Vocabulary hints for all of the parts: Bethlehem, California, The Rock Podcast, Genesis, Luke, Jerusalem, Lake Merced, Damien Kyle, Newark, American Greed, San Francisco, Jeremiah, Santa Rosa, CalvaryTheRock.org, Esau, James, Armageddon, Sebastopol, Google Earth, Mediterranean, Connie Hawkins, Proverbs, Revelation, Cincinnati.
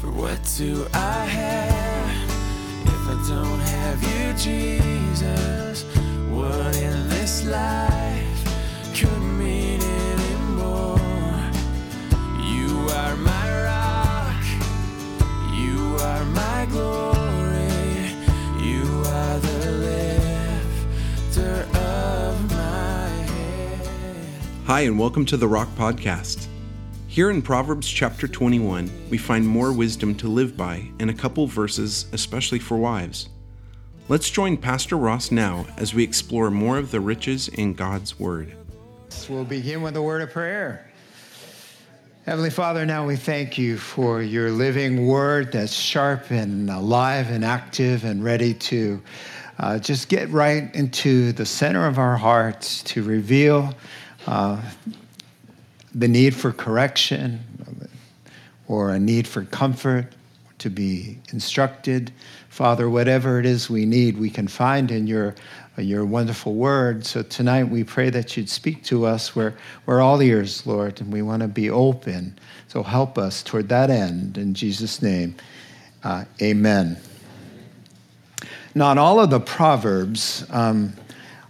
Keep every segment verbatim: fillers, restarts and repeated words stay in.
For what do I have if I don't have you, Jesus? What in this life could mean anymore? You are my rock, you are my glory, you are the lifter of my head. Hi, and welcome to The Rock Podcast. Here in Proverbs chapter twenty-one, we find more wisdom to live by and a couple verses, especially for wives. Let's join Pastor Ross now as we explore more of the riches in God's Word. We'll begin with a word of prayer. Heavenly Father, now we thank you for your living Word that's sharp and alive and active and ready to uh, just get right into the center of our hearts to reveal uh the need for correction or a need for comfort, to be instructed. Father, whatever it is we need, we can find in your your wonderful word. So tonight we pray that you'd speak to us. We're, we're all ears, Lord, and we want to be open. So help us toward that end. In Jesus' name, uh, amen. Not all of the Proverbs um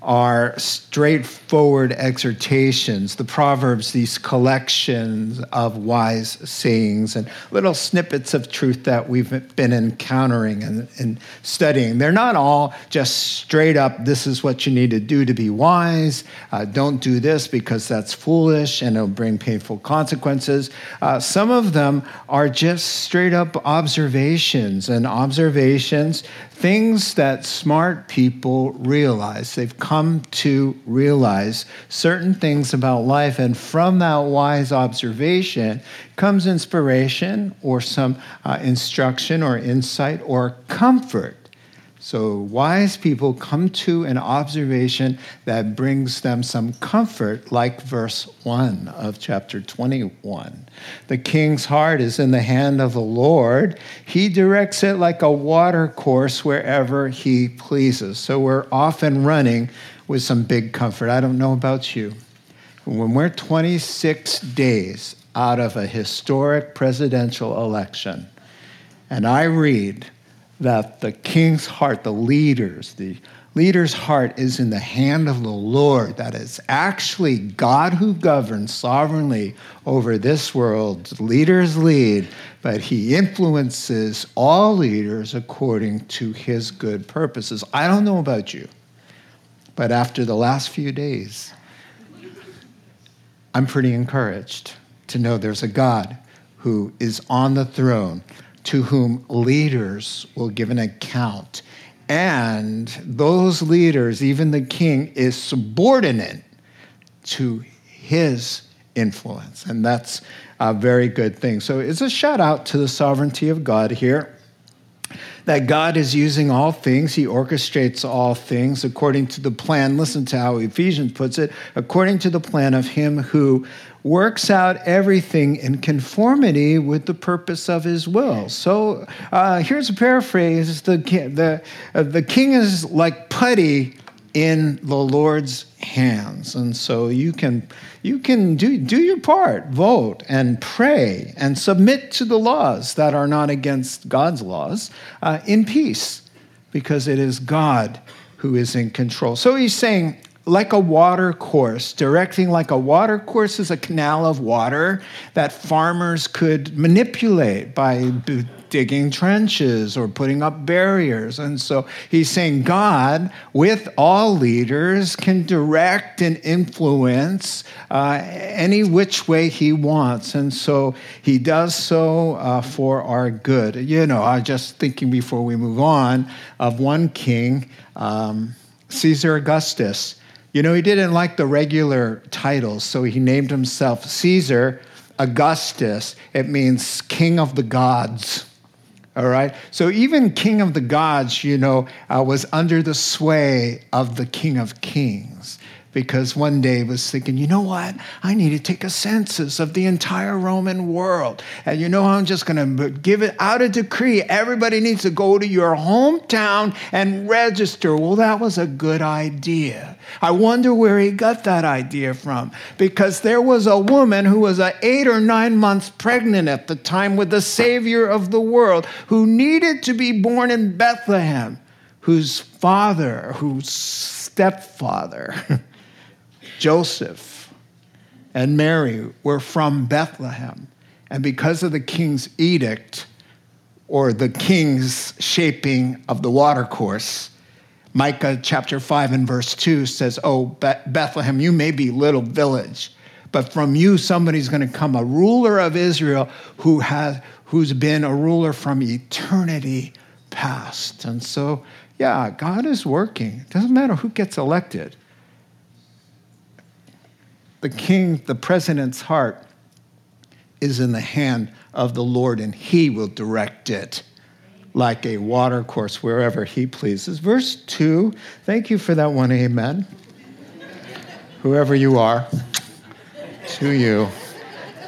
are straightforward exhortations. The Proverbs, these collections of wise sayings and little snippets of truth that we've been encountering and, and studying. They're not all just straight up, this is what you need to do to be wise. Uh, don't do this because that's foolish and it'll bring painful consequences. Uh, some of them are just straight up observations and observations, things that smart people realize. They've come to realize certain things about life, and from that wise observation comes inspiration or some uh, instruction or insight or comfort. So wise people come to an observation that brings them some comfort, like verse one of chapter twenty-one. The king's heart is in the hand of the Lord. He directs it like a water course wherever he pleases. So we're off and running with some big comfort. I don't know about you. When we're twenty-six days out of a historic presidential election, and I read that the king's heart, the leaders, the leader's heart is in the hand of the Lord, that it's actually God who governs sovereignly over this world. Leaders lead, but he influences all leaders according to his good purposes. I don't know about you, but after the last few days, I'm pretty encouraged to know there's a God who is on the throne, to whom leaders will give an account. And those leaders, even the king, is subordinate to his influence. And that's a very good thing. So it's a shout out to the sovereignty of God here, that God is using all things. He orchestrates all things according to the plan. Listen to how Ephesians puts it, according to the plan of him who works out everything in conformity with the purpose of his will. So uh, here's a paraphrase. The, the, uh, the king is like putty in the Lord's hands. And so you can you can do, do your part, vote and pray and submit to the laws that are not against God's laws uh, in peace, because it is God who is in control. So he's saying, like a water course, directing like a water course is a canal of water that farmers could manipulate by b- digging trenches or putting up barriers. And so he's saying God, with all leaders, can direct and influence uh, any which way he wants. And so he does so uh, for our good. You know, I was just thinking before we move on of one king, um, Caesar Augustus. You know, he didn't like the regular titles, so he named himself Caesar Augustus. It means king of the gods, all right? So even king of the gods, you know, uh, was under the sway of the king of kings. because one day I was thinking, you know what? I need to take a census of the entire Roman world. And you know, I'm just going to give it out a decree. Everybody needs to go to your hometown and register. Well, that was a good idea. I wonder where he got that idea from, because there was a woman who was a eight or nine months pregnant at the time with the Savior of the world, who needed to be born in Bethlehem, whose father, whose stepfather, Joseph and Mary were from Bethlehem. And because of the king's edict, or the king's shaping of the watercourse, Micah chapter five and verse two says, "Oh, Bethlehem, you may be little village, but from you somebody's going to come, a ruler of Israel who has, who's been a ruler from eternity past." And so, yeah, God is working. It doesn't matter who gets elected. The king, the president's heart is in the hand of the Lord, and he will direct it like a water course wherever he pleases. Verse two, thank you for that one, amen. Whoever you are, to you.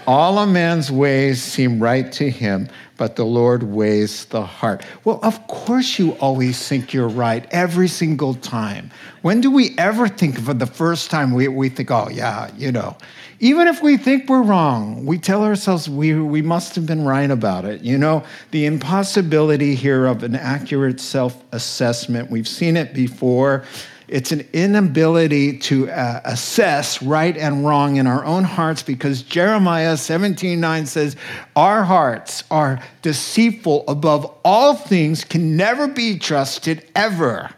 All a man's ways seem right to him, but the Lord weighs the heart. Well, of course you always think you're right every single time. When do we ever think for the first time we, we think, oh, yeah, you know. Even if we think we're wrong, we tell ourselves we, we must have been right about it. You know, the impossibility here of an accurate self-assessment, we've seen it before. It's an inability to uh, assess right and wrong in our own hearts, because Jeremiah seventeen nine says, our hearts are deceitful above all things, can never be trusted ever,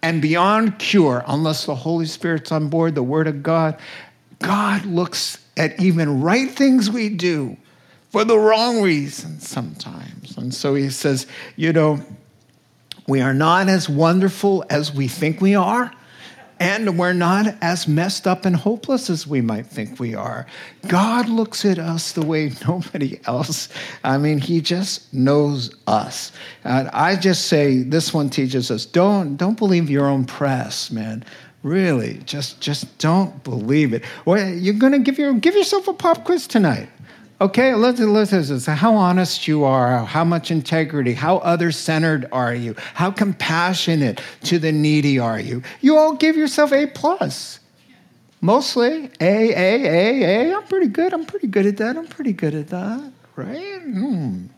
and beyond cure unless the Holy Spirit's on board, the Word of God. God looks at even right things we do for the wrong reasons sometimes. And so he says, you know, we are not as wonderful as we think we are, and we're not as messed up and hopeless as we might think we are. God looks at us the way nobody else. I mean, he just knows us. And I just say, this one teaches us, don't, don't believe your own press, man. Really, just, just don't believe it. Well, you're going to give your, give yourself a pop quiz tonight. Okay, let's listen. How honest you are, how much integrity, how other-centered are you, how compassionate to the needy are you? You all give yourself A plus, mostly A, A, A, A. I'm pretty good. I'm pretty good at that. I'm pretty good at that. Right? Mm.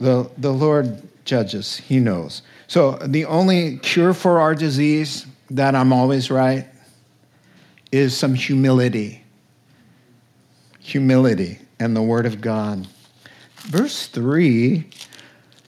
The the Lord judges. He knows. So the only cure for our disease, that I'm always right, is some humility. Humility and the Word of God. Verse three,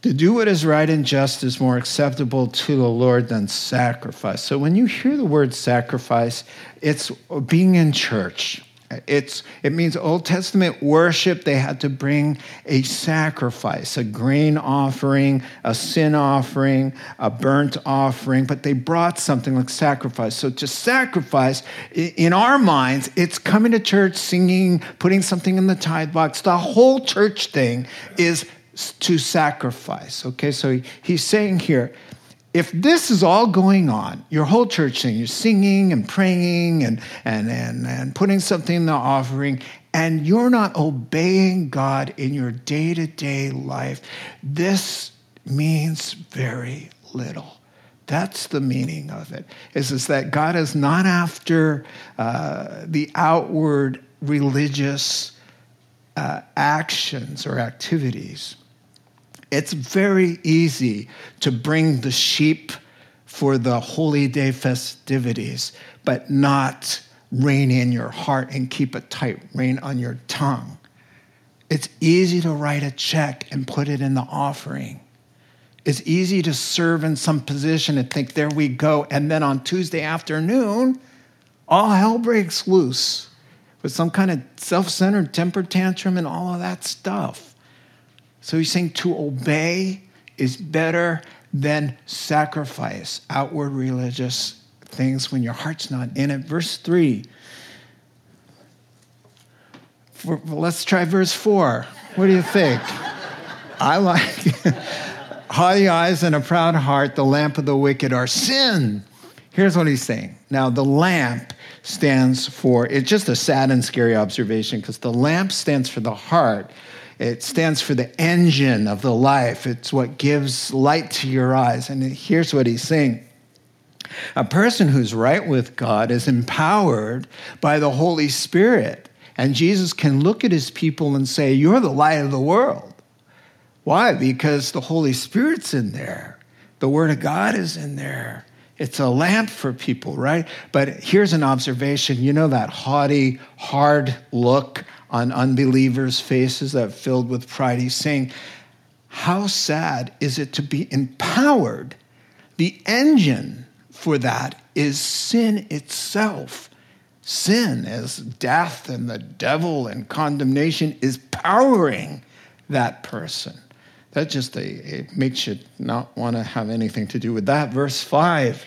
to do what is right and just is more acceptable to the Lord than sacrifice. So when you hear the word sacrifice, it's being in church. It's, it means Old Testament worship, they had to bring a sacrifice, a grain offering, a sin offering, a burnt offering, but they brought something like sacrifice. So to sacrifice, in our minds, it's coming to church, singing, putting something in the tithe box. The whole church thing is to sacrifice, okay? So he, he's saying here, if this is all going on, your whole church thing, you're singing and praying and, and, and, and putting something in the offering, and you're not obeying God in your day-to-day life, this means very little. That's the meaning of it, is, is that God is not after uh, the outward religious uh, actions or activities. It's very easy to bring the sheep for the holy day festivities, but not rein in your heart and keep a tight rein on your tongue. It's easy to write a check and put it in the offering. It's easy to serve in some position and think, there we go. And then on Tuesday afternoon, all hell breaks loose with some kind of self-centered temper tantrum and all of that stuff. So he's saying to obey is better than sacrifice, outward religious things when your heart's not in it. Verse three. For, let's try verse four. What do you think? I like haughty eyes and a proud heart, the lamp of the wicked are sin. Here's what he's saying. Now, the lamp stands for, it's just a sad and scary observation because the lamp stands for the heart. It stands for the engine of the life. It's what gives light to your eyes. And here's what he's saying. A person who's right with God is empowered by the Holy Spirit. And Jesus can look at his people and say, you're the light of the world. Why? Because the Holy Spirit's in there. The Word of God is in there. It's a lamp for people, right? But here's an observation. You know that haughty, hard look on unbelievers' faces that are filled with pride? He's saying, how sad is it to be empowered? The engine for that is sin itself. Sin, as death and the devil and condemnation, is powering that person. That just a, it makes you not want to have anything to do with that. Verse five,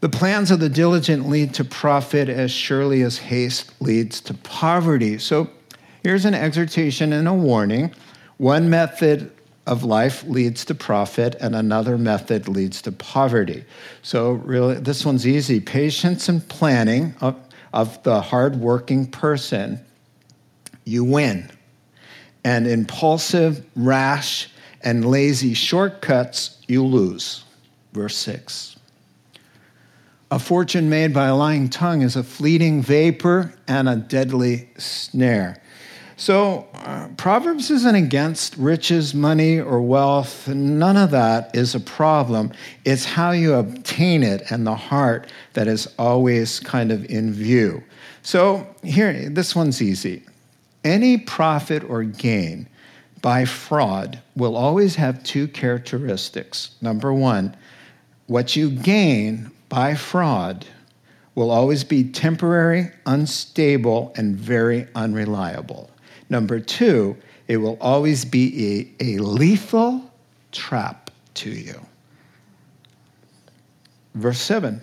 the plans of the diligent lead to profit as surely as haste leads to poverty. So here's an exhortation and a warning. One method of life leads to profit and another method leads to poverty. So really, this one's easy. Patience and planning of, of the hardworking person, you win. And impulsive, rash, and lazy shortcuts, you lose. Verse six. A fortune made by a lying tongue is a fleeting vapor and a deadly snare. So uh, Proverbs isn't against riches, money, or wealth. None of that is a problem. It's how you obtain it and the heart that is always kind of in view. So here, this one's easy. Any profit or gain by fraud will always have two characteristics. Number one, what you gain by fraud will always be temporary, unstable, and very unreliable. Number two, it will always be a, a lethal trap to you. Verse seven,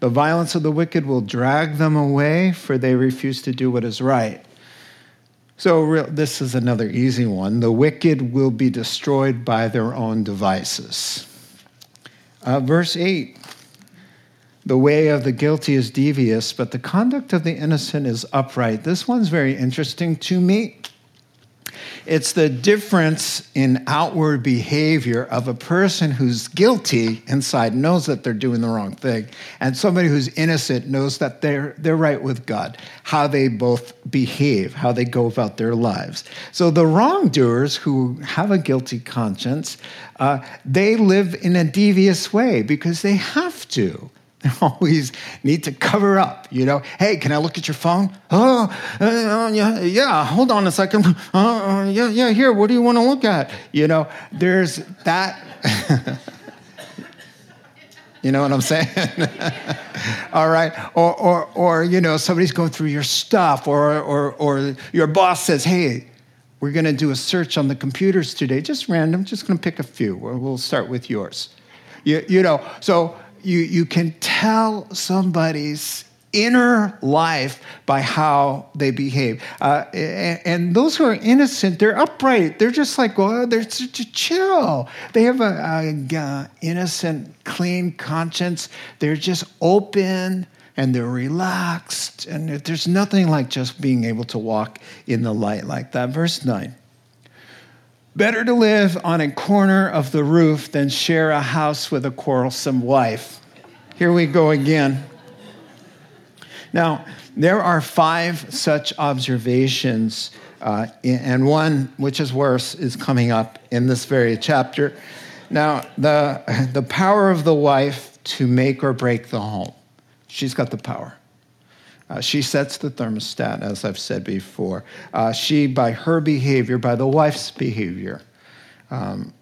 the violence of the wicked will drag them away, for they refuse to do what is right. So this is another easy one. The wicked will be destroyed by their own devices. Uh, verse eight, the way of the guilty is devious, but the conduct of the innocent is upright. This one's very interesting to me. It's the difference in outward behavior of a person who's guilty inside, knows that they're doing the wrong thing, and somebody who's innocent knows that they're they're right with God, how they both behave, how they go about their lives. So the wrongdoers who have a guilty conscience, uh, they live in a devious way because they have to. They always need to cover up, you know. Hey, can I look at your phone? Oh, uh, yeah, yeah, hold on a second. Uh, yeah, yeah, here, what do you want to look at? You know, there's that. You know what I'm saying? All right. Or, or, or, you know, somebody's going through your stuff or, or, or your boss says, hey, we're going to do a search on the computers today. Just random. Just going to pick a few. We'll start with yours. You, you know, so... You you can tell somebody's inner life by how they behave. Uh, and, and those who are innocent, they're upright. They're just like, well, they're just chill. They have an a, a innocent, clean conscience. They're just open and they're relaxed. And there's nothing like just being able to walk in the light like that. Verse nine. Better to live on a corner of the roof than share a house with a quarrelsome wife. Here we go again. Now, there are five such observations, uh, and one, which is worse, is coming up in this very chapter. Now, the, the power of the wife to make or break the home. She's got the power. Uh, she sets the thermostat, as I've said before. Uh, she, by her behavior, by the wife's behavior, um,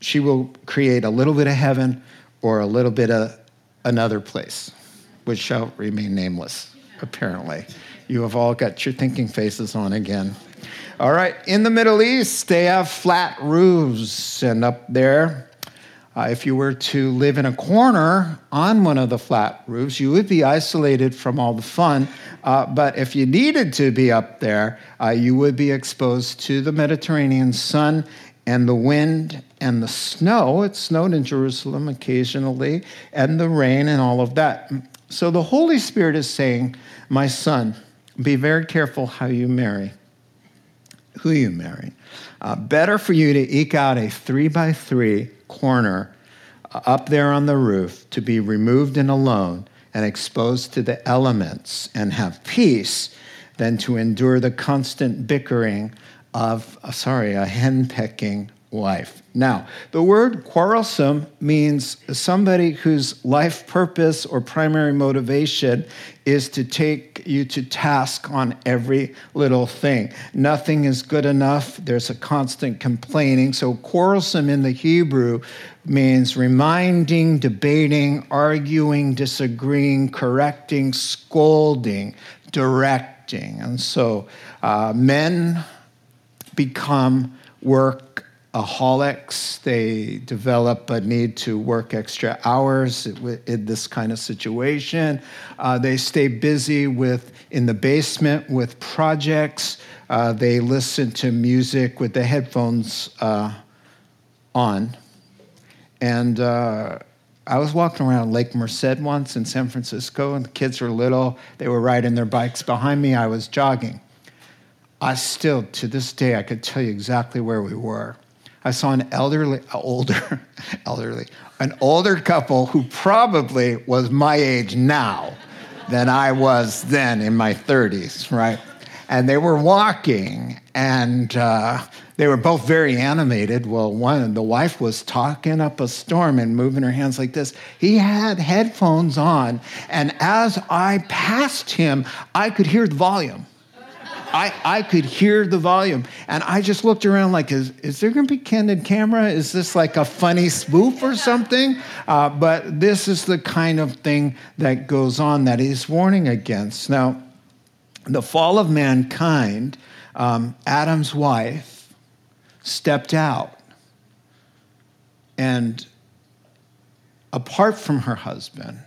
she will create a little bit of heaven or a little bit of another place, which shall remain nameless, apparently. You have all got your thinking faces on again. All right, in the Middle East, they have flat roofs, and up there, Uh, if you were to live in a corner on one of the flat roofs, you would be isolated from all the fun. Uh, but if you needed to be up there, uh, you would be exposed to the Mediterranean sun and the wind and the snow. It snowed in Jerusalem occasionally, and the rain and all of that. So the Holy Spirit is saying, my son, be very careful how you marry, who you marry. Uh, better for you to eke out a three by three corner up there on the roof to be removed and alone and exposed to the elements and have peace than to endure the constant bickering of, uh, sorry, a henpecking wife. Now, the word quarrelsome means somebody whose life purpose or primary motivation is to take you to task on every little thing. Nothing is good enough. There's a constant complaining. So quarrelsome in the Hebrew means reminding, debating, arguing, disagreeing, correcting, scolding, directing. And so uh, men become work aholics. They develop a need to work extra hours in this kind of situation. Uh, they stay busy with in the basement with projects. Uh, they listen to music with the headphones uh, on. And uh, I was walking around Lake Merced once in San Francisco, and the kids were little. They were riding their bikes behind me. I was jogging. I still, to this day, I could tell you exactly where we were. I saw an elderly, older, elderly, an older couple who probably was my age now than I was then in my thirties, right? And they were walking, and uh, they were both very animated. Well, one, the wife was talking up a storm and moving her hands like this. He had headphones on, and as I passed him, I could hear the volume. I, I could hear the volume, and I just looked around like, is, is there going to be candid camera? Is this like a funny spoof or something? Uh, but this is the kind of thing that goes on that he's warning against. Now, the fall of mankind, um, Adam's wife stepped out, and apart from her husband,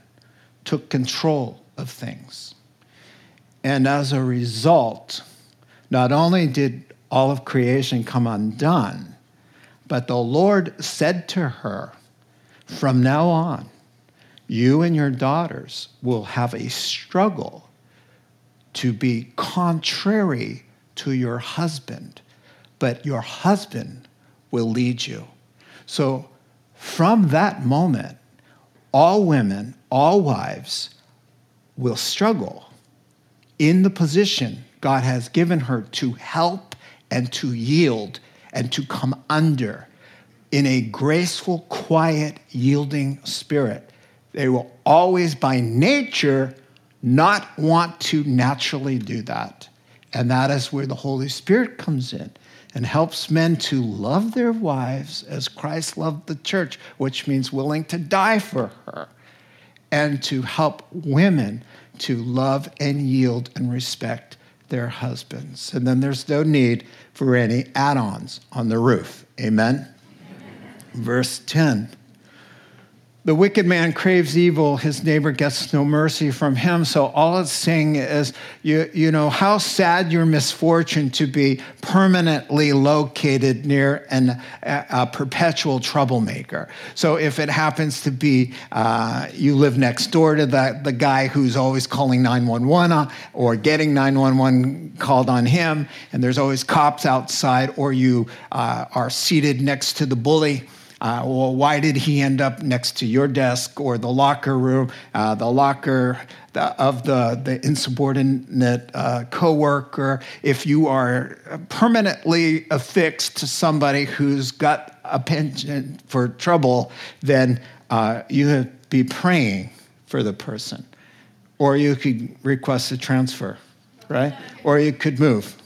took control of things. And as a result, not only did all of creation come undone, but the Lord said to her, from now on, you and your daughters will have a struggle to be contrary to your husband, but your husband will lead you. So from that moment, all women, all wives will struggle in the position God has given her to help and to yield and to come under in a graceful, quiet, yielding spirit. They will always, by nature, not want to naturally do that. And that is where the Holy Spirit comes in and helps men to love their wives as Christ loved the church, which means willing to die for her, and to help women to love and yield and respect their husbands. And then there's no need for any add-ons on the roof. Amen? Amen? Verse ten. The wicked man craves evil. His neighbor gets no mercy from him. So all it's saying is, you, you know, how sad your misfortune to be permanently located near an, a, a perpetual troublemaker. So if it happens to be uh, you live next door to the, the guy who's always calling nine one one or getting nine one one called on him, and there's always cops outside, or you uh, are seated next to the bully. Uh, well, why did he end up next to your desk or the locker room, uh, the locker the, of the, the insubordinate uh, coworker? If you are permanently affixed to somebody who's got a penchant for trouble, then uh, you have be praying for the person. Or you could request a transfer, right? Or you could move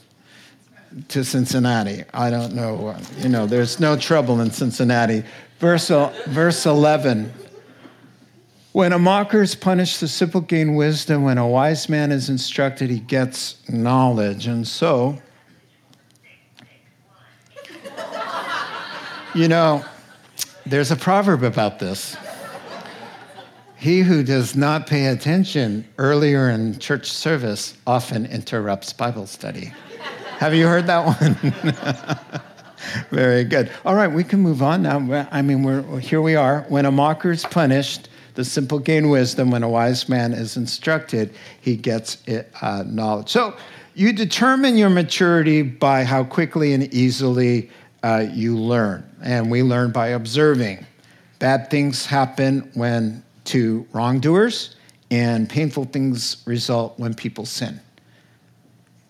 to Cincinnati. I don't know. You know, there's no trouble in Cincinnati. Verse, verse eleven. When a mocker is punished, the simple gain wisdom. When a wise man is instructed, he gets knowledge. And so, you know, there's a proverb about this. He who does not pay attention earlier in church service often interrupts Bible study. Have you heard that one? Very good. All right, we can move on now. I mean, we're here we are. When a mocker is punished, the simple gain wisdom. When a wise man is instructed, he gets it, uh, knowledge. So you determine your maturity by how quickly and easily uh, you learn. And we learn by observing. Bad things happen when to wrongdoers, and painful things result when people sin.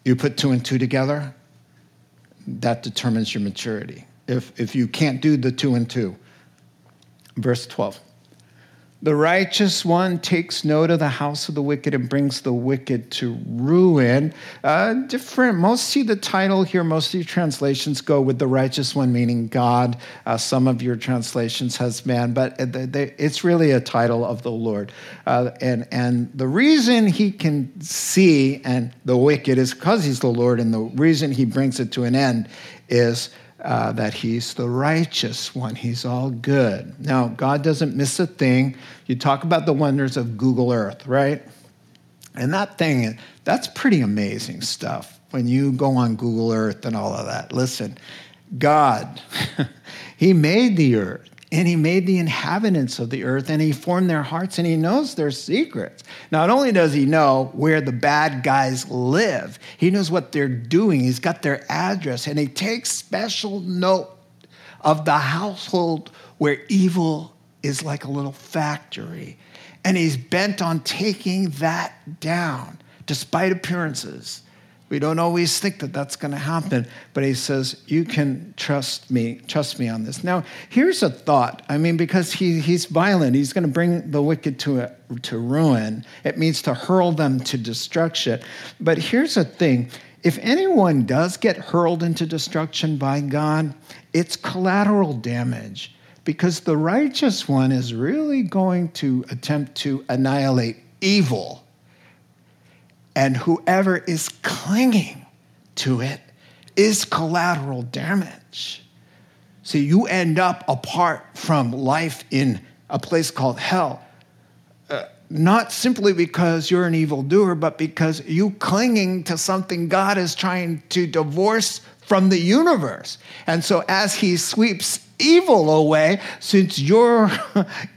You put two and two together, that determines your maturity. If if you can't do the two and two. Verse twelve. The righteous one takes note of the house of the wicked and brings the wicked to ruin. Uh, different, most see the title here, most of your translations go with the righteous one, meaning God. Uh, some of your translations has man, but it's really a title of the Lord. Uh, and, and the reason he can see and the wicked is because he's the Lord, and the reason he brings it to an end is Uh, that he's the righteous one. He's all good. Now, God doesn't miss a thing. You talk about the wonders of Google Earth, right? And that thing, that's pretty amazing stuff when you go on Google Earth and all of that. Listen, God, he made the earth, and he made the inhabitants of the earth, and he formed their hearts, and he knows their secrets. Not only does he know where the bad guys live, he knows what they're doing. He's got their address, and he takes special note of the household where evil is like a little factory. And he's bent on taking that down, despite appearances. We don't always think that that's going to happen, but he says, you can trust me, trust me on this. Now, here's a thought. I mean, because he he's violent, he's going to bring the wicked to a, to ruin. It means to hurl them to destruction. But here's the thing. If anyone does get hurled into destruction by God, it's collateral damage, because the righteous one is really going to attempt to annihilate evil. And whoever is clinging to it is collateral damage. So you end up apart from life in a place called hell, uh, not simply because you're an evildoer, but because you clinging to something God is trying to divorce from the universe. And so as he sweeps evil away, since you're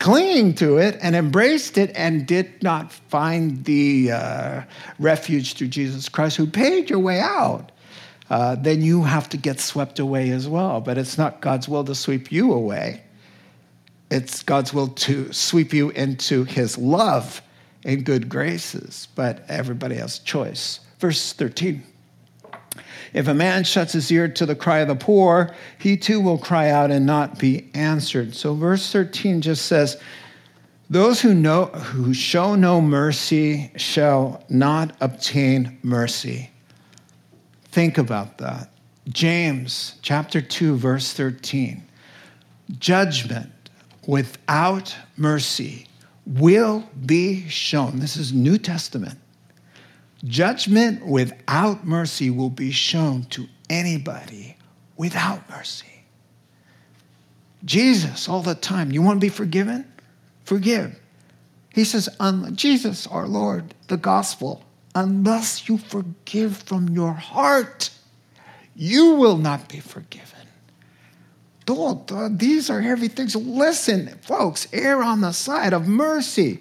clinging to it and embraced it and did not find the uh, refuge through Jesus Christ, who paid your way out, uh, then you have to get swept away as well. But it's not God's will to sweep you away. It's God's will to sweep you into his love and good graces. But everybody has choice. Verse thirteen. If a man shuts his ear to the cry of the poor, he too will cry out and not be answered. So verse thirteen just says, those who know, who show no mercy shall not obtain mercy. Think about that. James chapter two, verse thirteen. Judgment without mercy will be shown. This is New Testament. Judgment without mercy will be shown to anybody without mercy. Jesus, all the time, you want to be forgiven? Forgive. He says, Jesus, our Lord, the gospel, unless you forgive from your heart, you will not be forgiven. Don't, these are heavy things. Listen, folks, err on the side of mercy.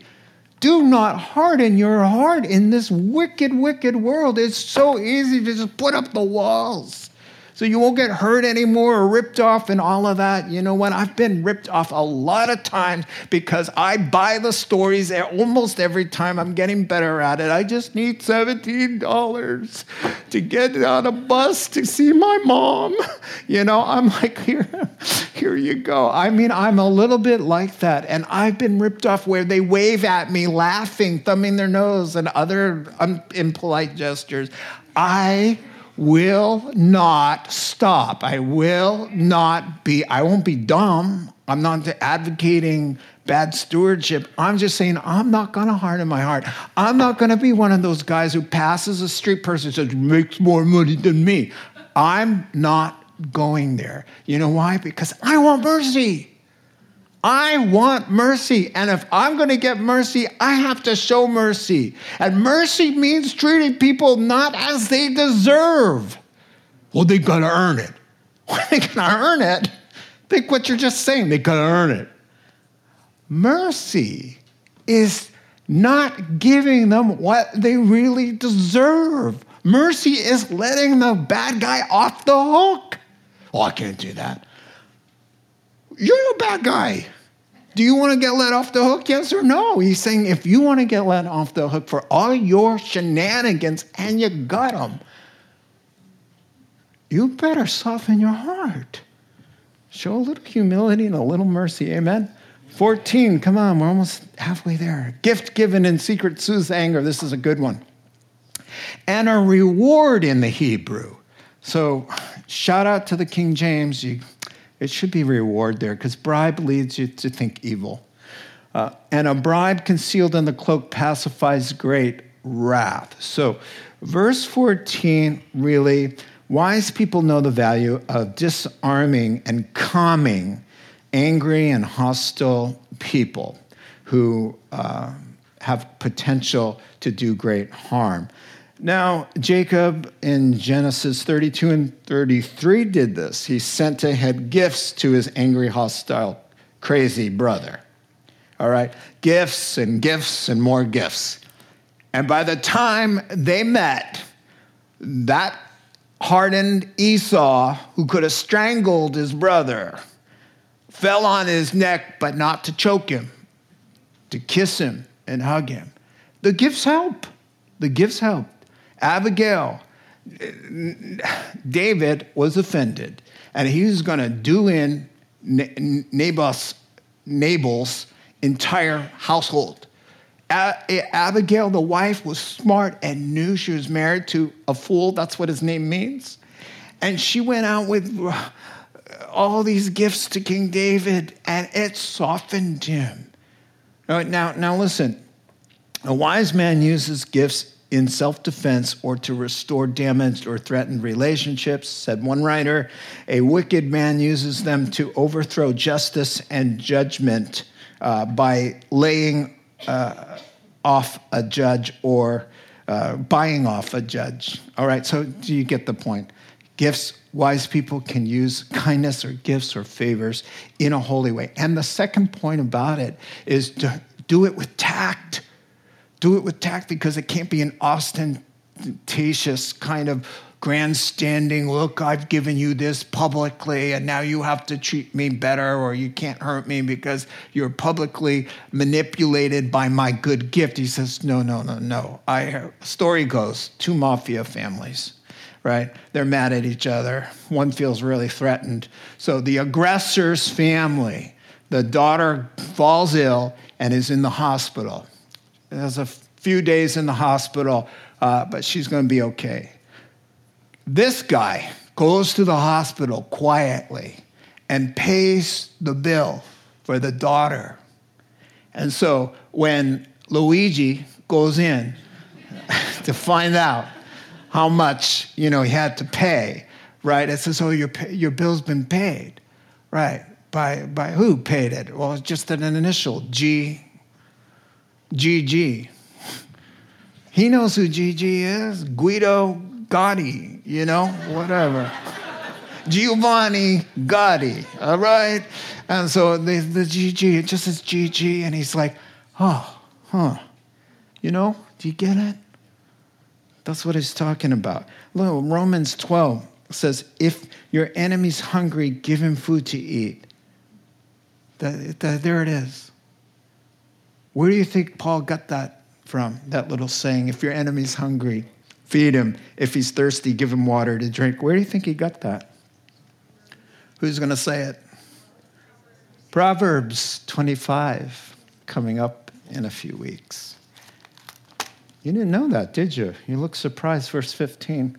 Do not harden your heart in this wicked, wicked world. It's so easy to just put up the walls so you won't get hurt anymore or ripped off and all of that. You know what? I've been ripped off a lot of times because I buy the stories almost every time. I'm getting better at it. I just need seventeen dollars to get on a bus to see my mom. You know, I'm like, here. Here you go. I mean, I'm a little bit like that. And I've been ripped off where they wave at me, laughing, thumbing their nose, and other un- impolite gestures. I will not stop. I will not be, I won't be dumb. I'm not advocating bad stewardship. I'm just saying I'm not going to harden my heart. I'm not going to be one of those guys who passes a street person and says, makes more money than me. I'm not going there. You know why? Because I want mercy. I want mercy. And if I'm going to get mercy, I have to show mercy. And mercy means treating people not as they deserve. Well, they've got to earn it. They gotta earn it. Think what you're just saying. They gotta earn it. Mercy is not giving them what they really deserve. Mercy is letting the bad guy off the hook. Oh, I can't do that. You're a bad guy. Do you want to get let off the hook, yes or no? He's saying if you want to get let off the hook for all your shenanigans and you got them, you better soften your heart. Show a little humility and a little mercy, amen? fourteen, come on, we're almost halfway there. Gift given in secret soothes anger. This is a good one. And a reward in the Hebrew. So shout out to the King James. You, it should be reward there because bribe leads you to think evil. Uh, and a bribe concealed in the cloak pacifies great wrath. So verse fourteen, really, wise people know the value of disarming and calming angry and hostile people who uh, have potential to do great harm. Now, Jacob in Genesis thirty-two and thirty-three did this. He sent ahead gifts to his angry, hostile, crazy brother. All right? Gifts and gifts and more gifts. And by the time they met, that hardened Esau, who could have strangled his brother, fell on his neck, but not to choke him, to kiss him and hug him. The gifts help. The gifts help. Abigail, David was offended, and he was going to do in Naboth's, Nabal's entire household. Abigail, the wife, was smart and knew she was married to a fool. That's what his name means. And she went out with all these gifts to King David, and it softened him. Now, now, now listen, a wise man uses gifts in self-defense or to restore damaged or threatened relationships, said one writer. A wicked man uses them to overthrow justice and judgment uh, by laying uh, off a judge or uh, buying off a judge. All right, so do you get the point? Gifts, wise people can use kindness or gifts or favors in a holy way. And the second point about it is to do it with tact. Do it with tact because it can't be an ostentatious kind of grandstanding, look, I've given you this publicly and now you have to treat me better or you can't hurt me because you're publicly manipulated by my good gift. He says, no, no, no, no. I, story goes, two mafia families. Right? They're mad at each other. One feels really threatened. So the aggressor's family, the daughter falls ill and is in the hospital. She has a few days in the hospital, uh, but she's going to be okay. This guy goes to the hospital quietly and pays the bill for the daughter. And so when Luigi goes in to find out how much, you know, he had to pay, right? It says, oh, your your bill's been paid, right? By by who paid it? Well, it's just an initial, G, G G. He knows who G G is, Guido Gotti, you know, whatever. Giovanni Gotti, all right? And so the, the G G, it just says G G, and he's like, oh, huh, you know, do you get it? That's what he's talking about. Look, Romans twelve says, if your enemy's hungry, give him food to eat. That, that, there it is. Where do you think Paul got that from, that little saying, if your enemy's hungry, feed him. If he's thirsty, give him water to drink. Where do you think he got that? Who's going to say it? Proverbs twenty-five, coming up in a few weeks. You didn't know that, did you? You look surprised, verse fifteen.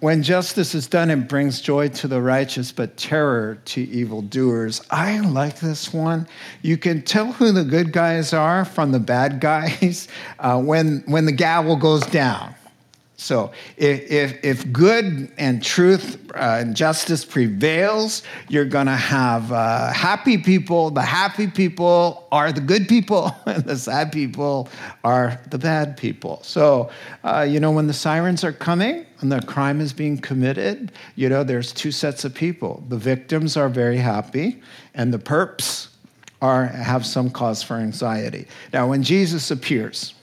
When justice is done, it brings joy to the righteous, but terror to evildoers. I like this one. You can tell who the good guys are from the bad guys uh, when, when the gavel goes down. So if, if, if good and truth uh, and justice prevails, you're going to have uh, happy people. The happy people are the good people, and the sad people are the bad people. So, uh, you know, when the sirens are coming, and the crime is being committed, you know, there's two sets of people. The victims are very happy, and the perps are have some cause for anxiety. Now, when Jesus appears,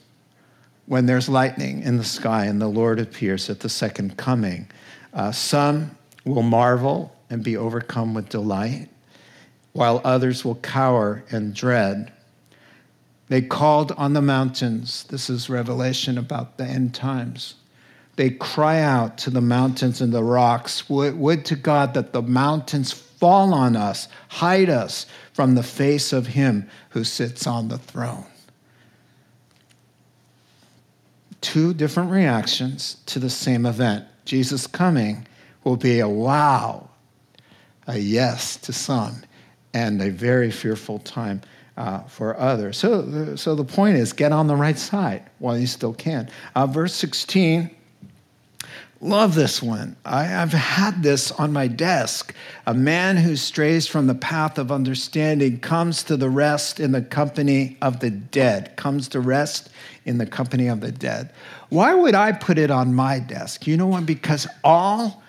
when there's lightning in the sky and the Lord appears at the second coming, uh, some will marvel and be overcome with delight, while others will cower in dread. They called on the mountains. This is Revelation about the end times. They cry out to the mountains and the rocks. Would, would to God that the mountains fall on us, hide us from the face of him who sits on the throne. Two different reactions to the same event. Jesus' coming will be a wow, a yes to some, and a very fearful time Uh, for others. So, so the point is, get on the right side while you still can. Uh, verse sixteen, love this one. I, I've had this on my desk. A man who strays from the path of understanding comes to the rest in the company of the dead, comes to rest in the company of the dead. Why would I put it on my desk? You know what? Because all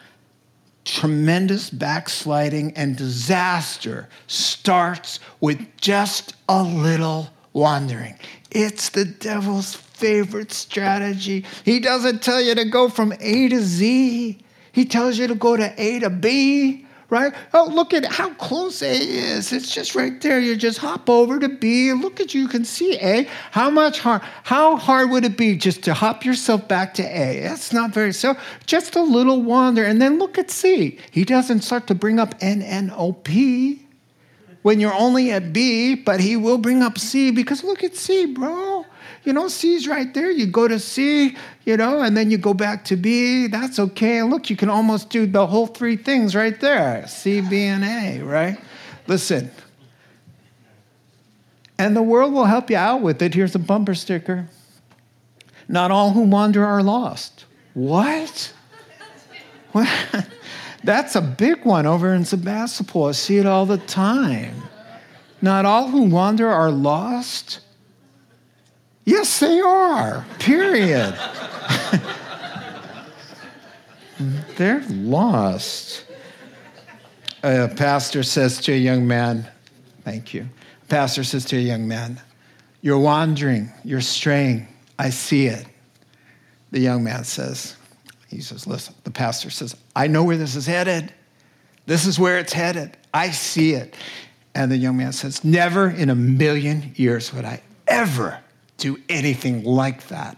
tremendous backsliding and disaster starts with just a little wandering. It's the devil's favorite strategy. He doesn't tell you to go from A to Z. He tells you to go to A to B, right? Oh, look at how close A is. It's just right there. You just hop over to B. Look at you. You can see A. How much hard, how hard would it be just to hop yourself back to A? That's not very, so just a little wander. And then look at C. He doesn't start to bring up N, N, O, P when you're only at B, but he will bring up C because look at C, bro. You know, C's right there. You go to C, you know, and then you go back to B. That's okay. And look, you can almost do the whole three things right there. C, B, and A, right? Listen. And the world will help you out with it. Here's a bumper sticker. Not all who wander are lost. What? What? That's a big one over in Sebastopol. I see it all the time. Not all who wander are lost. Yes, they are, period. They're lost. A pastor says to a young man, thank you. A pastor says to a young man, you're wandering, you're straying, I see it. The young man says, he says, listen, the pastor says, I know where this is headed. This is where it's headed. I see it. And the young man says, never in a million years would I ever do anything like that.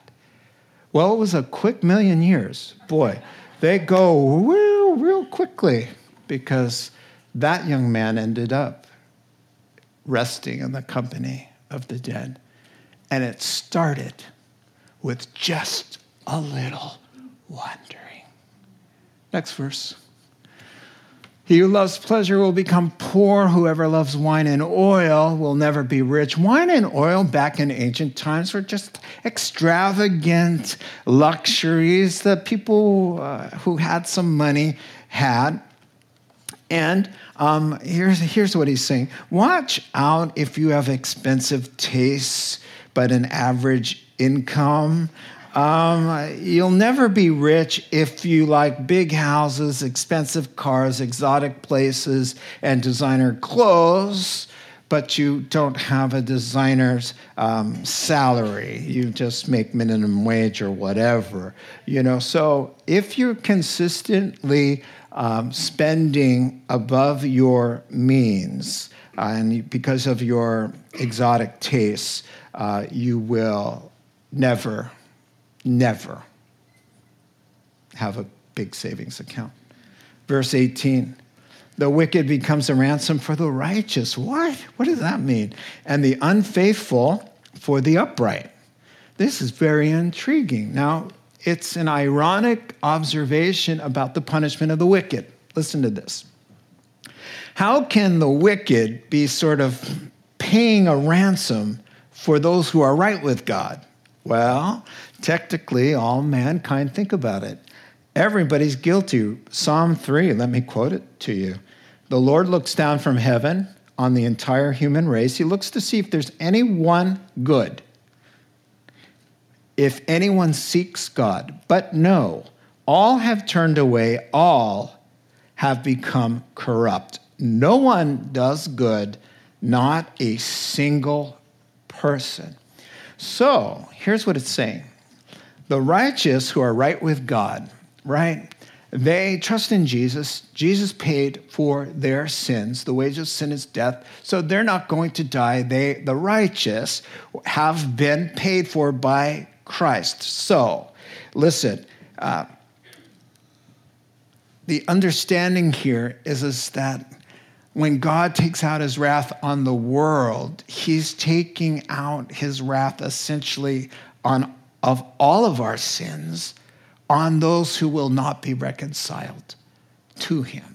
Well, it was a quick million years. Boy, they go real, real quickly because that young man ended up resting in the company of the dead. And it started with just a little wandering. Next verse. He who loves pleasure will become poor. Whoever loves wine and oil will never be rich. Wine and oil back in ancient times were just extravagant luxuries that people uh, who had some money had. And um, here's, here's what he's saying. Watch out if you have expensive tastes but an average income. Um, you'll never be rich if you like big houses, expensive cars, exotic places, and designer clothes, but you don't have a designer's um, salary. You just make minimum wage or whatever, you know. So if you're consistently um, spending above your means, uh, and because of your exotic tastes, uh, you will never... never have a big savings account. Verse eighteen, the wicked becomes a ransom for the righteous. What? What does that mean? And the unfaithful for the upright. This is very intriguing. Now, it's an ironic observation about the punishment of the wicked. Listen to this. How can the wicked be sort of paying a ransom for those who are right with God? Well, technically, all mankind, think about it. Everybody's guilty. Psalm three, let me quote it to you. The Lord looks down from heaven on the entire human race. He looks to see if there's anyone good, if anyone seeks God. But no, All have turned away, all have become corrupt. No one does good, not a single person. So here's what it's saying. The righteous who are right with God, right? They trust in Jesus. Jesus paid for their sins. The wage of sin is death. So they're not going to die. They, the righteous, have been paid for by Christ. So listen, uh, the understanding here is, is that when God takes out his wrath on the world, he's taking out his wrath essentially on of all of our sins on those who will not be reconciled to him.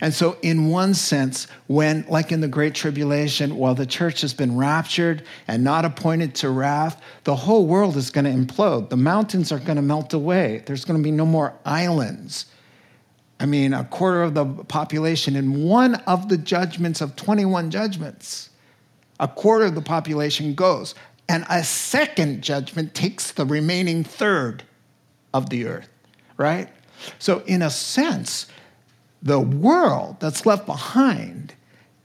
And so in one sense, when, like in the Great Tribulation, while the church has been raptured and not appointed to wrath, the whole world is going to implode. The mountains are going to melt away. There's going to be no more islands. I mean, a quarter of the population in one of the judgments of twenty-one judgments, a quarter of the population goes, and a second judgment takes the remaining third of the earth, right? So in a sense, the world that's left behind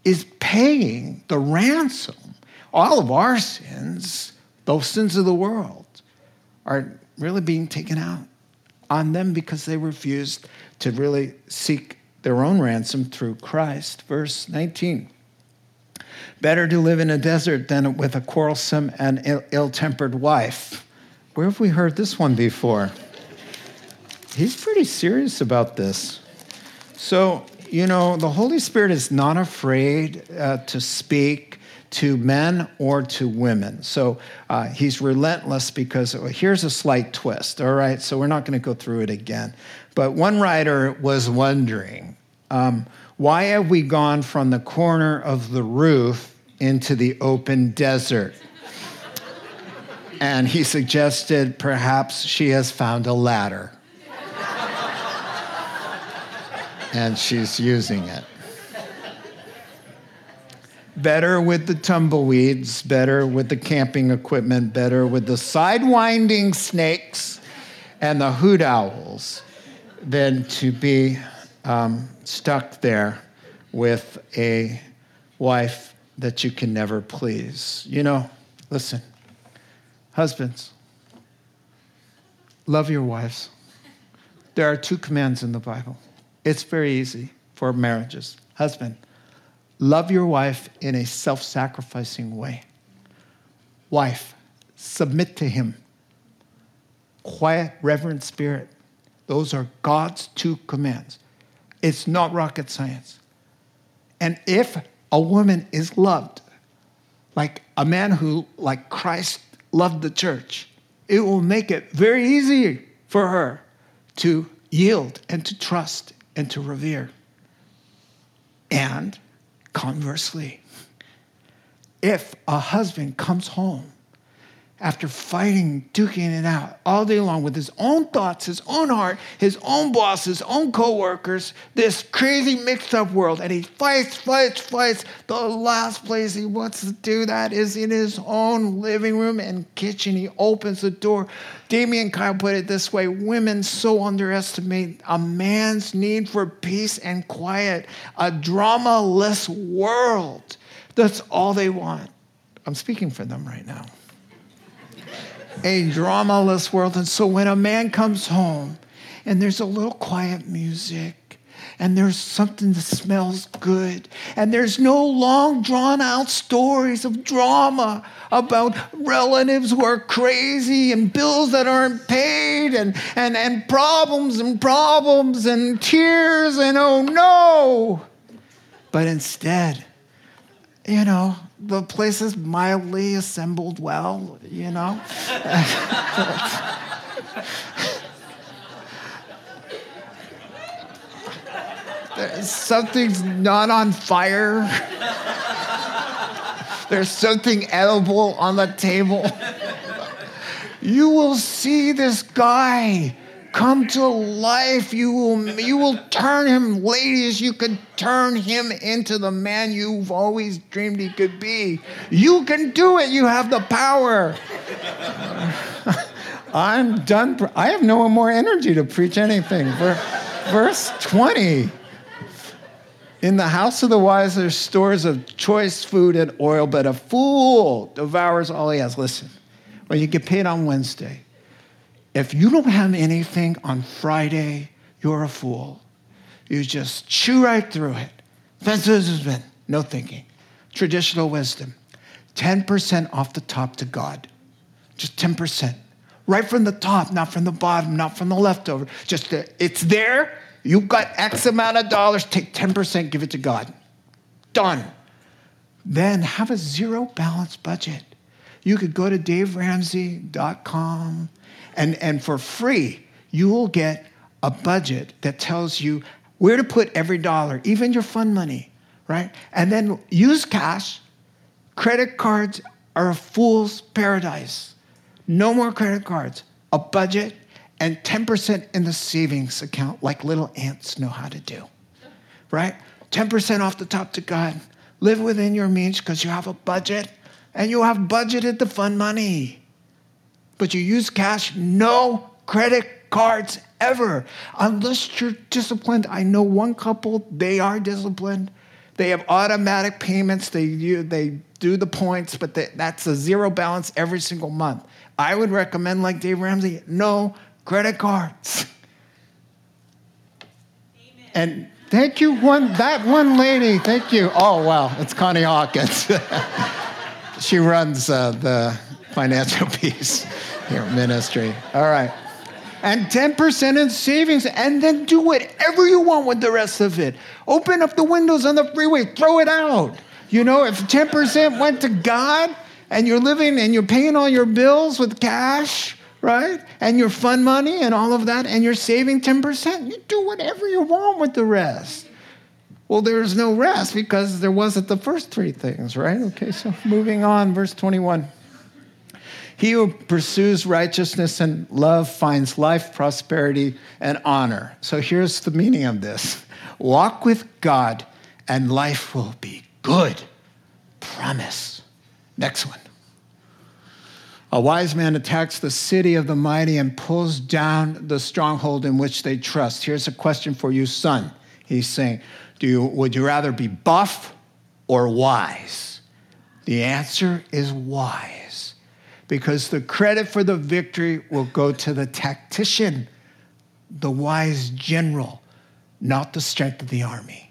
is paying the ransom. All of our sins, those sins of the world, are really being taken out on them because they refused to really seek their own ransom through Christ. Verse nineteen, better to live in a desert than with a quarrelsome and ill-tempered wife. Where have we heard this one before? He's pretty serious about this. So, you know, the Holy Spirit is not afraid uh, to speak to men or to women. So uh, he's relentless because well, here's a slight twist, all right? So we're not going to go through it again. But one writer was wondering, um, why have we gone from the corner of the roof into the open desert? And he suggested perhaps she has found a ladder. And she's using it. Better with the tumbleweeds, better with the camping equipment, better with the side-winding snakes and the hoot owls than to be um, stuck there with a wife that you can never please. You know, listen, husbands, love your wives. There are two commands in the Bible. It's very easy for marriages. Husband, love your wife in a self-sacrificing way. Wife, submit to him. Quiet, reverent spirit. Those are God's two commands. It's not rocket science. And if a woman is loved, like a man who, like Christ, loved the church, it will make it very easy for her to yield and to trust and to revere. And conversely, if a husband comes home after fighting, duking it out all day long with his own thoughts, his own heart, his own boss, his own co-workers, this crazy mixed-up world, and he fights, fights, fights, the last place he wants to do that is in his own living room and kitchen. He opens the door. Damien Kyle put it this way, women so underestimate a man's need for peace and quiet, a drama-less world. That's all they want. I'm speaking for them right now. A drama-less world. And so when a man comes home and there's a little quiet music and there's something that smells good and there's no long drawn-out stories of drama about relatives who are crazy and bills that aren't paid and, and, and problems and problems and tears and oh no. But instead, you know, the place is mildly assembled well, you know. Something's not on fire. There's something edible on the table. You will see this guy come to life. You will, you will turn him, ladies, you can turn him into the man you've always dreamed he could be. You can do it. You have the power. I'm done. Pre- I have no more energy to preach anything. Verse twenty. In the house of the wise, there's stores of choice food and oil, but a fool devours all he has. Listen, when you get paid on Wednesday, if you don't have anything on Friday, you're a fool. You just chew right through it. Fences, no thinking. Traditional wisdom. ten percent off the top to God. Just ten percent. Right from the top, not from the bottom, not from the leftover. Just the, it's there. You've got X amount of dollars. Take ten percent, give it to God. Done. Then have a zero balance budget. You could go to Dave Ramsey dot com and, and for free, you will get a budget that tells you where to put every dollar, even your fund money, right? And then use cash. Credit cards are a fool's paradise. No more credit cards, a budget, and ten percent in the savings account like little ants know how to do, right? ten percent off the top to God. Live within your means because you have a budget, and you have budgeted the fund money. But you use cash, no credit cards ever, unless you're disciplined. I know one couple, they are disciplined. They have automatic payments. They you, they do the points, but they, that's a zero balance every single month. I would recommend, like Dave Ramsey, no credit cards. Amen. And thank you, one that one lady. Thank you. Oh, wow. It's Connie Hawkins. She runs uh, the financial piece here, ministry. All right. And ten percent in savings, and then do whatever you want with the rest of it. Open up the windows on the freeway, throw it out. You know, if ten percent went to God, and you're living and you're paying all your bills with cash, right? And your fund money and all of that, and you're saving ten percent, you do whatever you want with the rest. Well, there's no rest because there wasn't the first three things, right? Okay, so moving on, verse twenty-one. He who pursues righteousness and love finds life, prosperity, and honor. So here's the meaning of this. Walk with God, and life will be good. Promise. Next one. A wise man attacks the city of the mighty and pulls down the stronghold in which they trust. Here's a question for you, son. He's saying, "Do you, would you rather be buff or wise?" The answer is wise. Because the credit for the victory will go to the tactician, the wise general, not the strength of the army,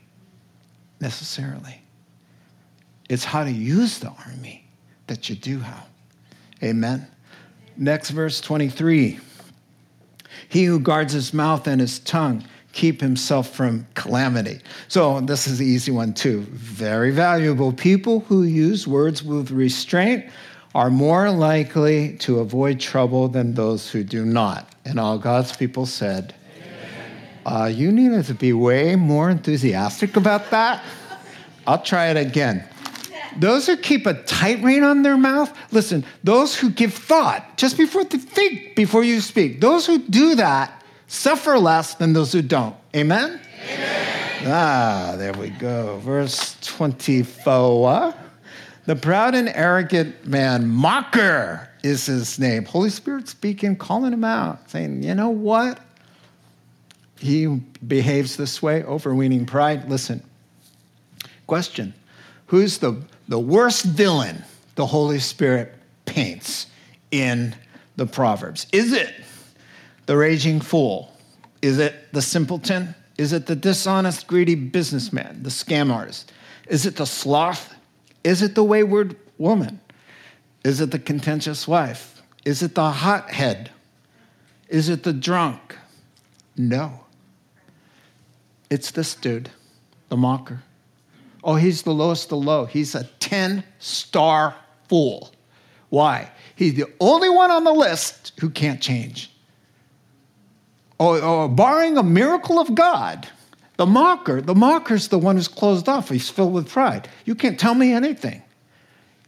necessarily. It's how to use the army that you do have. Amen. Next verse, twenty-three. He who guards his mouth and his tongue keep himself from calamity. So this is the easy one too. Very valuable. People who use words with restraint are more likely to avoid trouble than those who do not. And all God's people said, uh, you needed to be way more enthusiastic about that. I'll try it again. Those who keep a tight rein on their mouth, listen, those who give thought just before they think, before you speak, those who do that suffer less than those who don't. Amen? Amen. Ah, there we go. Verse twenty-four. The proud and arrogant man, mocker is his name. Holy Spirit speaking, calling him out, saying, you know what? He behaves this way, overweening pride. Listen, question, who's the, the worst villain the Holy Spirit paints in the Proverbs? Is it the raging fool? Is it the simpleton? Is it the dishonest, greedy businessman, the scam artist? Is it the sloth? Is it the wayward woman? Is it the contentious wife? Is it the hothead? Is it the drunk? No. It's this dude, the mocker. Oh, he's the lowest of the low. He's a ten-star fool. Why? He's the only one on the list who can't change. Oh, oh barring a miracle of God, The mocker, the mocker's the one who's closed off. He's filled with pride. You can't tell me anything.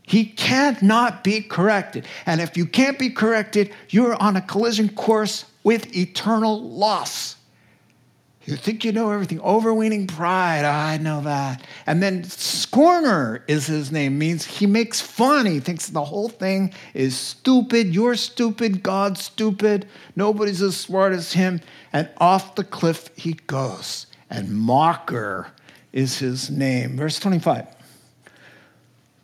He cannot be corrected. And if you can't be corrected, you're on a collision course with eternal loss. You think you know everything. Overweening pride, oh, I know that. And then scorner is his name, means he makes fun. He thinks the whole thing is stupid. You're stupid, God's stupid. Nobody's as smart as him. And off the cliff he goes. And mocker is his name. Verse twenty-five.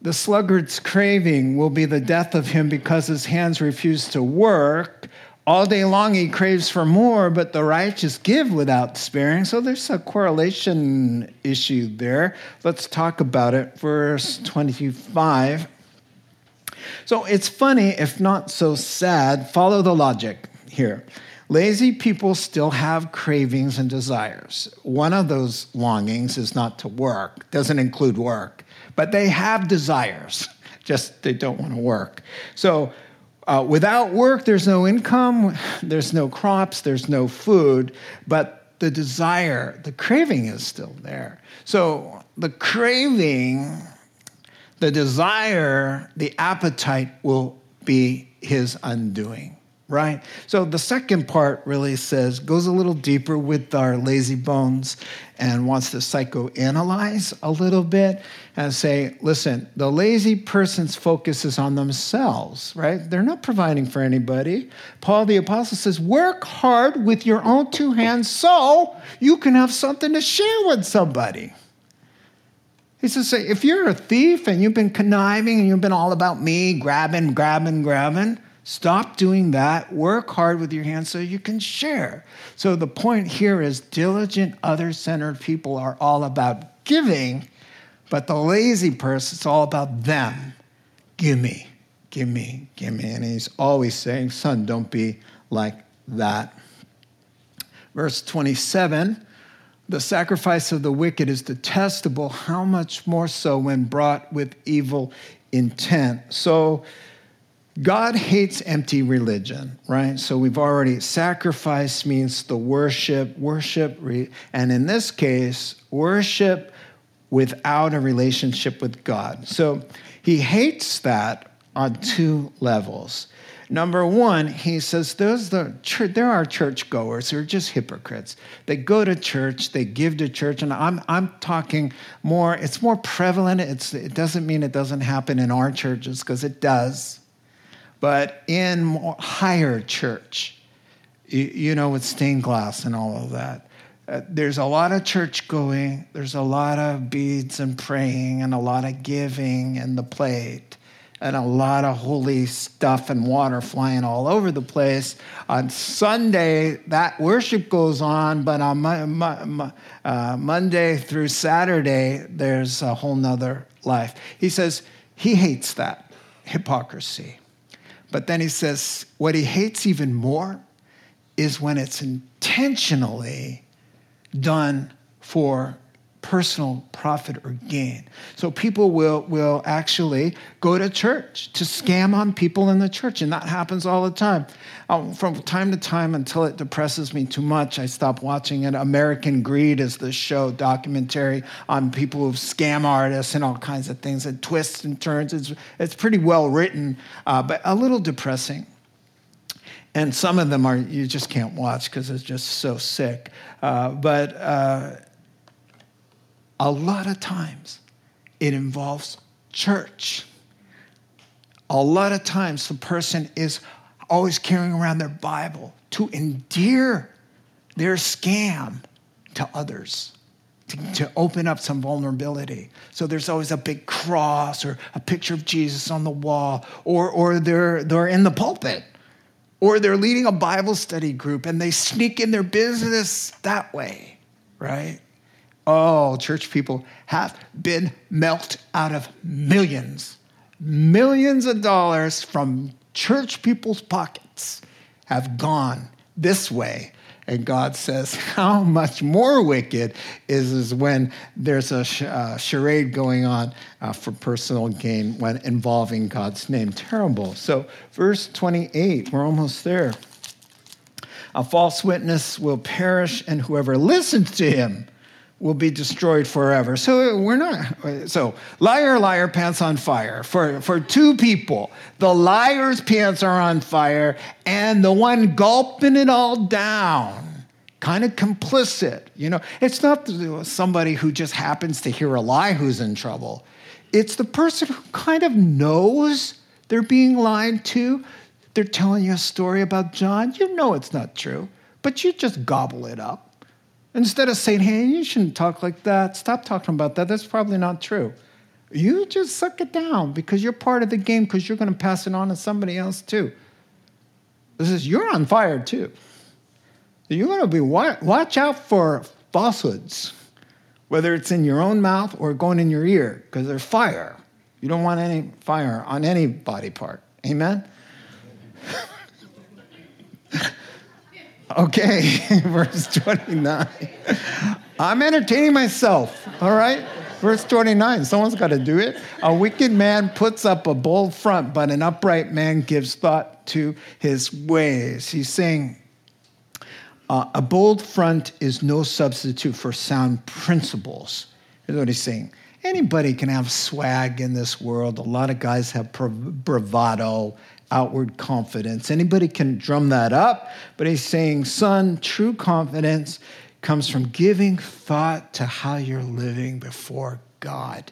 The sluggard's craving will be the death of him because his hands refuse to work. All day long he craves for more, but the righteous give without sparing. So there's a correlation issue there. Let's talk about it. Verse twenty-five. So it's funny, if not so sad. Follow the logic here. Lazy people still have cravings and desires. One of those longings is not to work. Doesn't include work. But they have desires. Just they don't want to work. So Uh, without work, there's no income, there's no crops, there's no food, but the desire, the craving is still there. So the craving, the desire, the appetite will be his undoing, right? So the second part really says, goes a little deeper with our lazy bones and wants to psychoanalyze a little bit and say, listen, the lazy person's focus is on themselves, right? They're not providing for anybody. Paul the Apostle says, work hard with your own two hands so you can have something to share with somebody. He says, if you're a thief and you've been conniving and you've been all about me, grabbing, grabbing, grabbing, stop doing that. Work hard with your hands so you can share. So the point here is diligent, other-centered people are all about giving, but the lazy person, it's all about them. Gimme, gimme, gimme. And he's always saying, son, don't be like that. Verse twenty-seven, the sacrifice of the wicked is detestable. How much more so when brought with evil intent? So God hates empty religion, right? So we've already, sacrifice means the worship, worship, re, and in this case, worship without a relationship with God. So he hates that on two levels. Number one, he says, those the church, there are churchgoers who are just hypocrites. They go to church, they give to church, and I'm I'm talking more, it's more prevalent. It's, it doesn't mean it doesn't happen in our churches, because it does. But in more higher church, you, you know, with stained glass and all of that, uh, there's a lot of church going, there's a lot of beads and praying and a lot of giving and the plate and a lot of holy stuff and water flying all over the place. On Sunday, that worship goes on, but on mo- mo- uh, Monday through Saturday, there's a whole nother life. He says he hates that hypocrisy. But then he says what he hates even more is when it's intentionally done for personal profit or gain. So people will, will actually go to church to scam on people in the church, and that happens all the time. Um, from time to time, until it depresses me too much, I stop watching it. American Greed is the show, documentary on people who scam artists and all kinds of things, and twists and turns. It's, it's pretty well written, uh, but a little depressing. And some of them are, you just can't watch because it's just so sick. Uh, but uh A lot of times, it involves church. A lot of times, the person is always carrying around their Bible to endear their scam to others, to, to open up some vulnerability. So there's always a big cross or a picture of Jesus on the wall, or, or they're, they're in the pulpit, or they're leading a Bible study group, and they sneak in their business that way, right? Oh, church people have been milked out of millions. Millions of dollars from church people's pockets have gone this way. And God says, how much more wicked is, is when there's a sh- uh, charade going on uh, for personal gain when involving God's name. Terrible. So verse twenty-eight, we're almost there. A false witness will perish, and whoever listens to him will be destroyed forever. So we're not, so liar, liar, pants on fire. For, for two people, the liar's pants are on fire, and the one gulping it all down kind of complicit. You know, it's not somebody who just happens to hear a lie who's in trouble. It's the person who kind of knows they're being lied to. They're telling you a story about John. You know it's not true, but you just gobble it up. Instead of saying, hey, you shouldn't talk like that. Stop talking about that. That's probably not true. You just suck it down because you're part of the game because you're going to pass it on to somebody else too. This is, you're on fire too. You're going to be, watch out for falsehoods, whether it's in your own mouth or going in your ear, because they're fire. You don't want any fire on any body part. Amen? Okay, verse twenty-nine. I'm entertaining myself, all right? Verse twenty-nine, someone's got to do it. A wicked man puts up a bold front, but an upright man gives thought to his ways. He's saying, uh, a bold front is no substitute for sound principles. Here's what he's saying. Anybody can have swag in this world. A lot of guys have bravado, outward confidence. Anybody can drum that up, but he's saying, son, true confidence comes from giving thought to how you're living before God.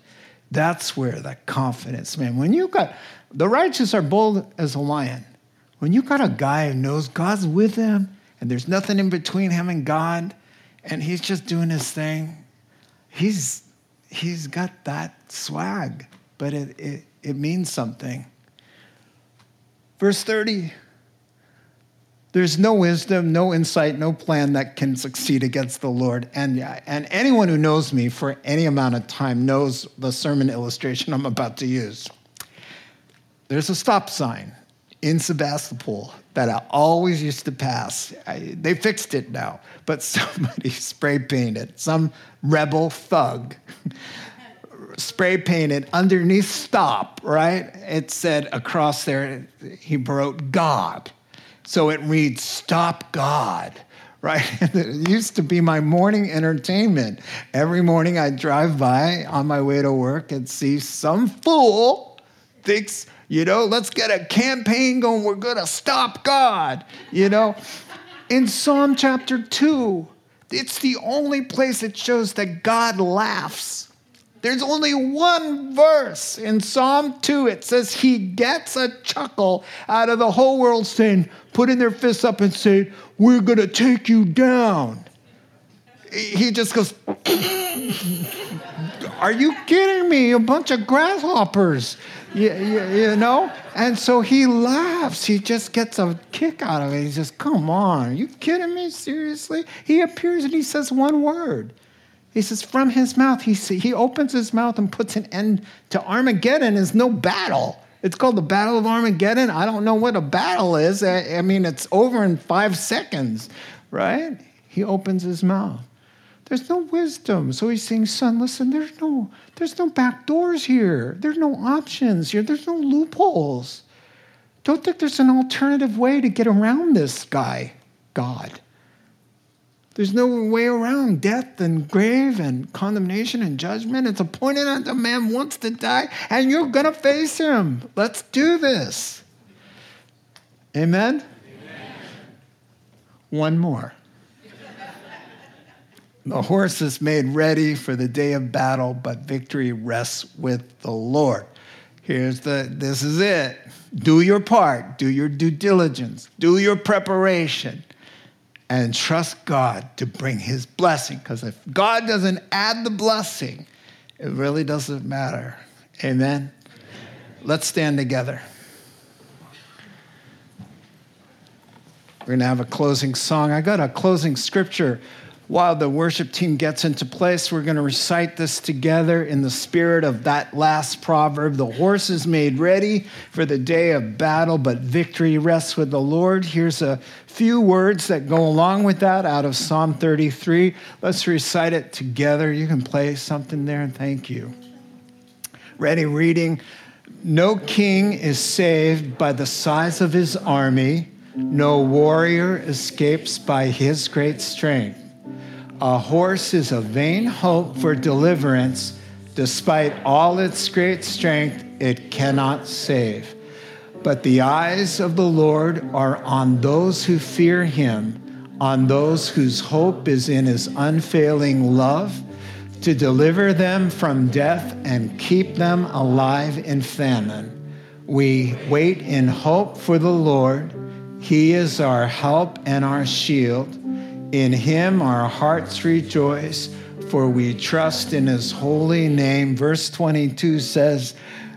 That's where the confidence, man. When you got, the righteous are bold as a lion. When you got a guy who knows God's with him and there's nothing in between him and God, and he's just doing his thing, he's he's got that swag, but it it, it means something. Verse thirty. There's no wisdom, no insight, no plan that can succeed against the Lord. And, and anyone who knows me for any amount of time knows the sermon illustration I'm about to use. There's a stop sign in Sebastopol that I always used to pass. I, they fixed it now, but somebody spray painted, some rebel thug spray painted underneath stop, right? It said across there, he wrote God. So it reads, stop God, right? It used to be my morning entertainment. Every morning I drive by on my way to work and see some fool thinks, you know, let's get a campaign going. We're going to stop God, you know? In Psalm chapter two, it's the only place it shows that God laughs. There's only one verse in Psalm two. It says he gets a chuckle out of the whole world saying, putting their fists up and saying, we're going to take you down. He just goes, are you kidding me? A bunch of grasshoppers, you, you, you know? And so he laughs. He just gets a kick out of it. He says, come on, are you kidding me? Seriously? He appears and he says one word. He says, from his mouth, he he opens his mouth and puts an end to Armageddon. Is no battle. It's called the Battle of Armageddon. I don't know what a battle is. I, I mean, it's over in five seconds, right? He opens his mouth. There's no wisdom. So he's saying, son, listen, there's no, there's no back doors here. There's no options here. There's no loopholes. Don't think there's an alternative way to get around this guy, God. There's no way around death and grave and condemnation and judgment. It's appointed unto man once to die, and you're going to face him. Let's do this. Amen? Amen. One more. The horse is made ready for the day of battle, but victory rests with the Lord. Here's the, this is it. Do your part. Do your due diligence. Do your preparation. And trust God to bring his blessing. Because if God doesn't add the blessing, it really doesn't matter. Amen? Amen? Let's stand together. We're going to have a closing song. I got a closing scripture. While the worship team gets into place, we're going to recite this together in the spirit of that last proverb. The horse is made ready for the day of battle, but victory rests with the Lord. Here's a few words that go along with that out of Psalm thirty-three. Let's recite it together. You can play something there, and thank you. Ready reading. No king is saved by the size of his army. No warrior escapes by his great strength. A horse is a vain hope for deliverance. Despite all its great strength, it cannot save. But the eyes of the Lord are on those who fear him, on those whose hope is in his unfailing love, to deliver them from death and keep them alive in famine. We wait in hope for the Lord. He is our help and our shield. In him our hearts rejoice, for we trust in his holy name. Verse twenty-two says,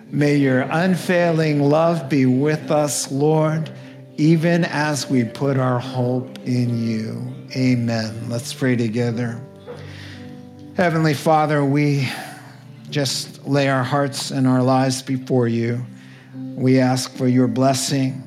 "May your unfailing love be with us, Lord, even as we put our hope in you." Amen. Let's pray together. Heavenly Father, we just lay our hearts and our lives before you. We ask for your blessing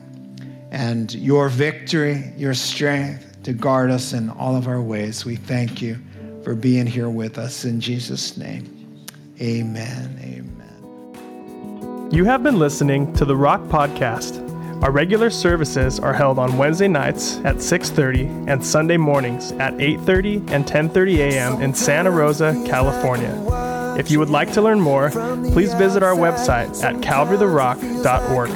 and your victory, your strength to guard us in all of our ways. We thank you for being here with us. In Jesus' name, amen. Amen. You have been listening to The Rock Podcast. Our regular services are held on Wednesday nights at six thirty and Sunday mornings at eight thirty and ten thirty a.m. in Santa Rosa, California. If you would like to learn more, please visit our website at Calvary The Rock dot org.